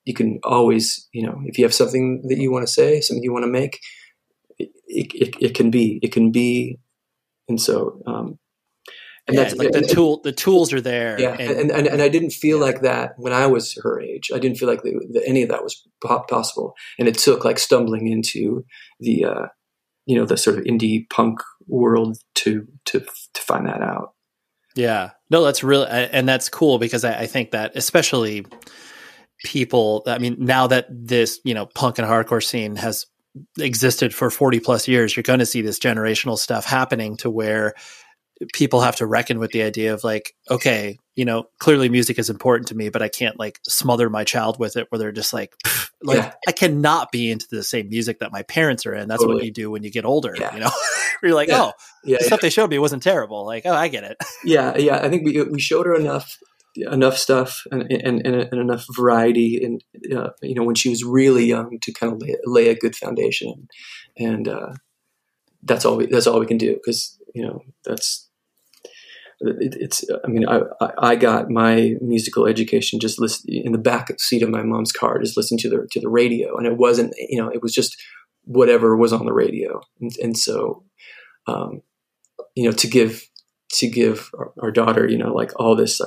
you can always, you know, if you have something that you want to say, something you want to make, it can be. And so And that's like the tools are there. Yeah. And I didn't feel like that when I was her age. I didn't feel like any of that was possible. And it took like stumbling into the, the sort of indie punk world to find that out. Yeah, no, that's really, and that's cool because I think that especially people, I mean, now that this, punk and hardcore scene has existed for 40 plus years, you're going to see this generational stuff happening to where people have to reckon with the idea of like, okay, clearly music is important to me, but I can't like smother my child with it where they're just like, I cannot be into the same music that my parents are in. That's totally what you do when you get older, You're like, stuff they showed me wasn't terrible. Like, oh, I get it. Yeah. I think we showed her enough stuff and enough variety, and when she was really young to kind of lay a good foundation, and that's all we can do because I got my musical education just in the back seat of my mom's car, just listening to the radio, and it wasn't it was just whatever was on the radio, and so to give our daughter all this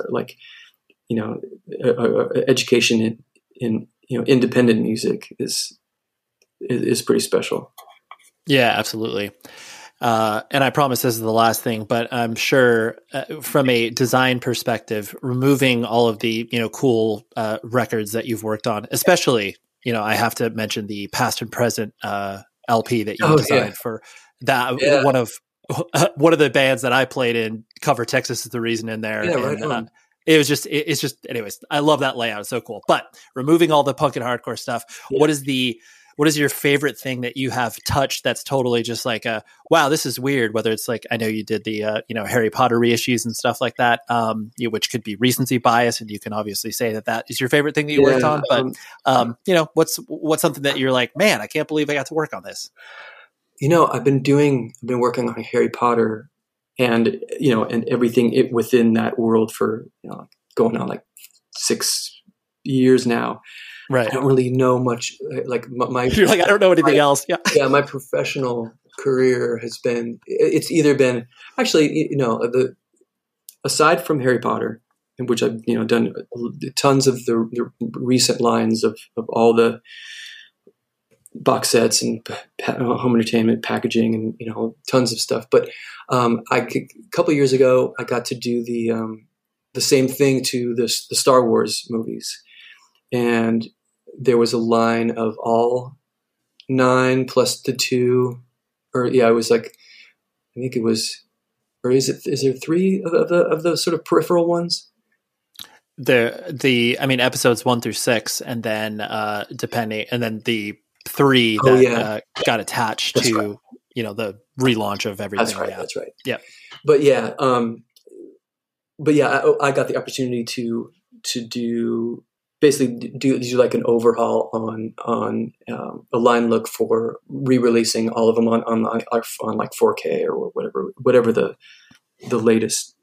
education in independent music is pretty special. Yeah, absolutely. And I promise this is the last thing, but I'm sure from a design perspective, removing all of the, cool records that you've worked on, especially, I have to mention the past and present LP that you designed for that. Yeah. One of the bands that I played in cover Texas is the Reason in there. Yeah, right on. Anyways, I love that layout. It's so cool. But removing all the punk and hardcore stuff, what is your favorite thing that you have touched that's totally just like a, wow, this is weird? Whether it's like, I know you did the, Harry Potter reissues and stuff like that, which could be recency bias. And you can obviously say that is your favorite thing that you worked on. But, what's something that you're like, man, I can't believe I got to work on this. I've been working on Harry Potter and, and everything within that world for, going on like 6 years now. Right. I don't really know much. You're like, I don't know anything else. Yeah. Yeah. My professional career has been, it's either been actually, aside from Harry Potter, in which I've, done tons of the recent lines of all the box sets and home entertainment packaging and, tons of stuff. But, a couple of years ago, I got to do the same thing to the Star Wars movies. And there was a line of all 9 plus the 2, it was like, I think it was, or is there 3 of those sort of peripheral ones? Episodes 1 through 6, and then the 3 that got attached that's to, right. The relaunch of everything. That's right. Yeah. That's right. Yeah. I got the opportunity to do, basically do like an overhaul on a line look for re-releasing all of them on like 4K or whatever the latest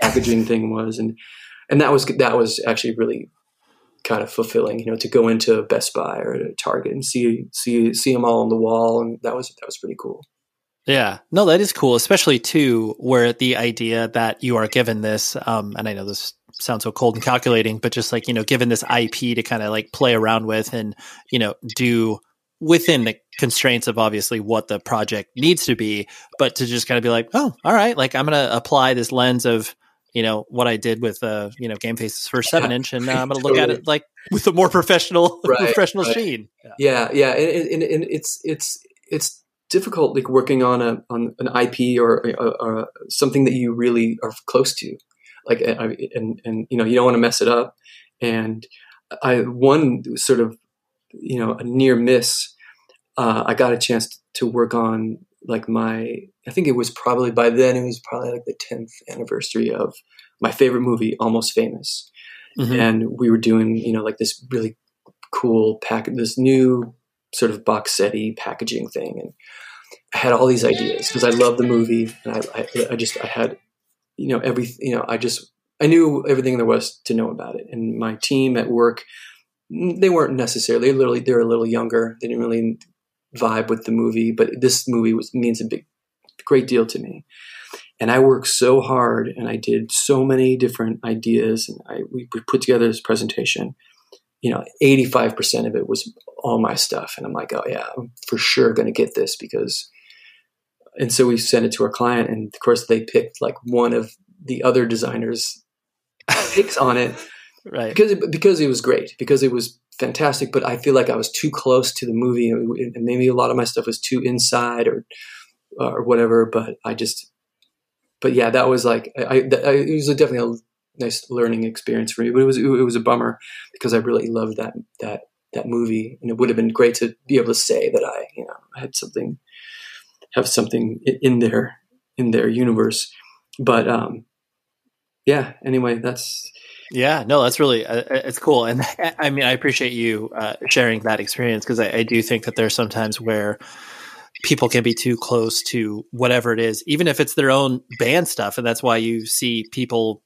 packaging thing was, and that was actually really kind of fulfilling, to go into Best Buy or to Target and see them all on the wall, and that was pretty cool. Yeah, no, that is cool, especially too where the idea that you are given this, and I know this sounds so cold and calculating, but just like, given this IP to kind of like play around with and, do within the constraints of obviously what the project needs to be, but to just kind of be like, oh, all right, like I'm going to apply this lens of, what I did with, Gameface's first 7-inch, and I'm going to look at it like with a more professional, professional sheen. Yeah. And it's difficult, like working on an IP or something that you really are close to. Like, and you don't want to mess it up. And a near miss, I got a chance to work on like it was probably like the 10th anniversary of my favorite movie, Almost Famous. Mm-hmm. And we were doing, like this really cool this new sort of box set-y packaging thing. And I had all these ideas because I love the movie. And I had I knew everything there was to know about it. And my team at work, they weren't necessarily, literally, they were a little younger. They didn't really vibe with the movie, but this movie means a great deal to me. And I worked so hard and I did so many different ideas, and we put together this presentation. You know, 85% of it was all my stuff. And I'm like, oh yeah, I'm for sure going to get this because, and so we sent it to our client, and of course they picked like one of the other designers' picks on it. Right. Because it was great, because it was fantastic, but I feel like I was too close to the movie, and maybe a lot of my stuff was too inside or whatever. But I just, but yeah, that was like, it was definitely a nice learning experience for me, but it was a bummer because I really loved that movie, and it would have been great to be able to say that I, you know, I had something, have something in their universe. But yeah, anyway, that's. Yeah, no, that's really, it's cool. And I mean, I appreciate you sharing that experience, because I do think that there's sometimes where people can be too close to whatever it is, even if it's their own band stuff. And that's why you see people,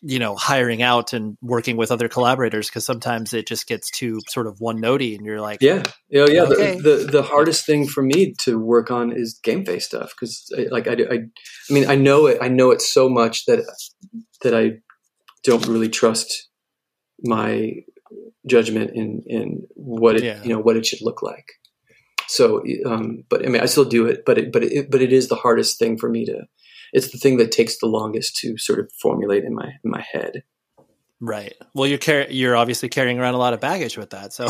you know, hiring out and working with other collaborators, because sometimes it just gets too sort of one-notey and you're like, yeah. Okay. The hardest thing for me to work on is Gameface stuff, because I mean, I know it so much that I don't really trust my judgment in what it, you know, what it should look like. So, but I mean, I still do it, but it is the hardest thing for me to, it's the thing that takes the longest to sort of formulate in my head. Right. Well, you're obviously carrying around a lot of baggage with that. So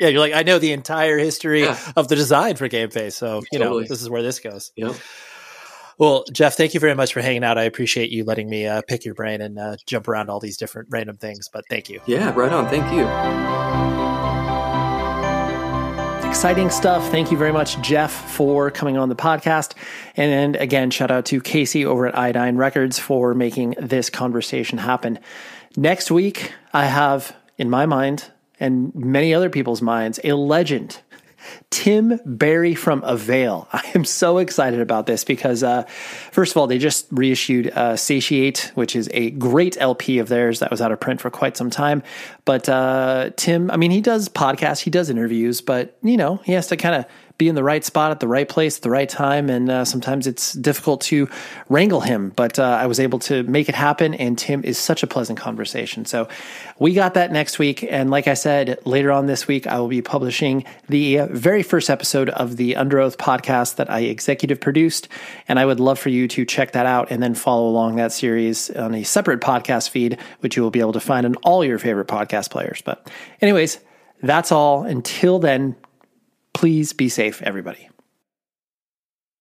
yeah, you're like, I know the entire history of the design for Gameface. So, you know, this is where this goes. Yeah. Well, Jeff, thank you very much for hanging out. I appreciate you letting me pick your brain and jump around all these different random things, but thank you. Yeah, right on. Thank you. Exciting stuff. Thank you very much, Jeff, for coming on the podcast. And again, shout out to Casey over at Iodine Records for making this conversation happen. Next week, I have in my mind, and many other people's minds, a legend, Tim Barry from Avail. I am so excited about this because, first of all, they just reissued Satiate, which is a great LP of theirs that was out of print for quite some time. But Tim, I mean, he does podcasts, he does interviews, but, you know, he has to kind of be in the right spot at the right place at the right time. And sometimes it's difficult to wrangle him, but I was able to make it happen. And Tim is such a pleasant conversation. So we got that next week. And like I said, later on this week, I will be publishing the very first episode of the Under Oath podcast that I executive produced. And I would love for you to check that out and then follow along that series on a separate podcast feed, which you will be able to find on all your favorite podcast players. But anyways, that's all. Until then, please be safe, everybody.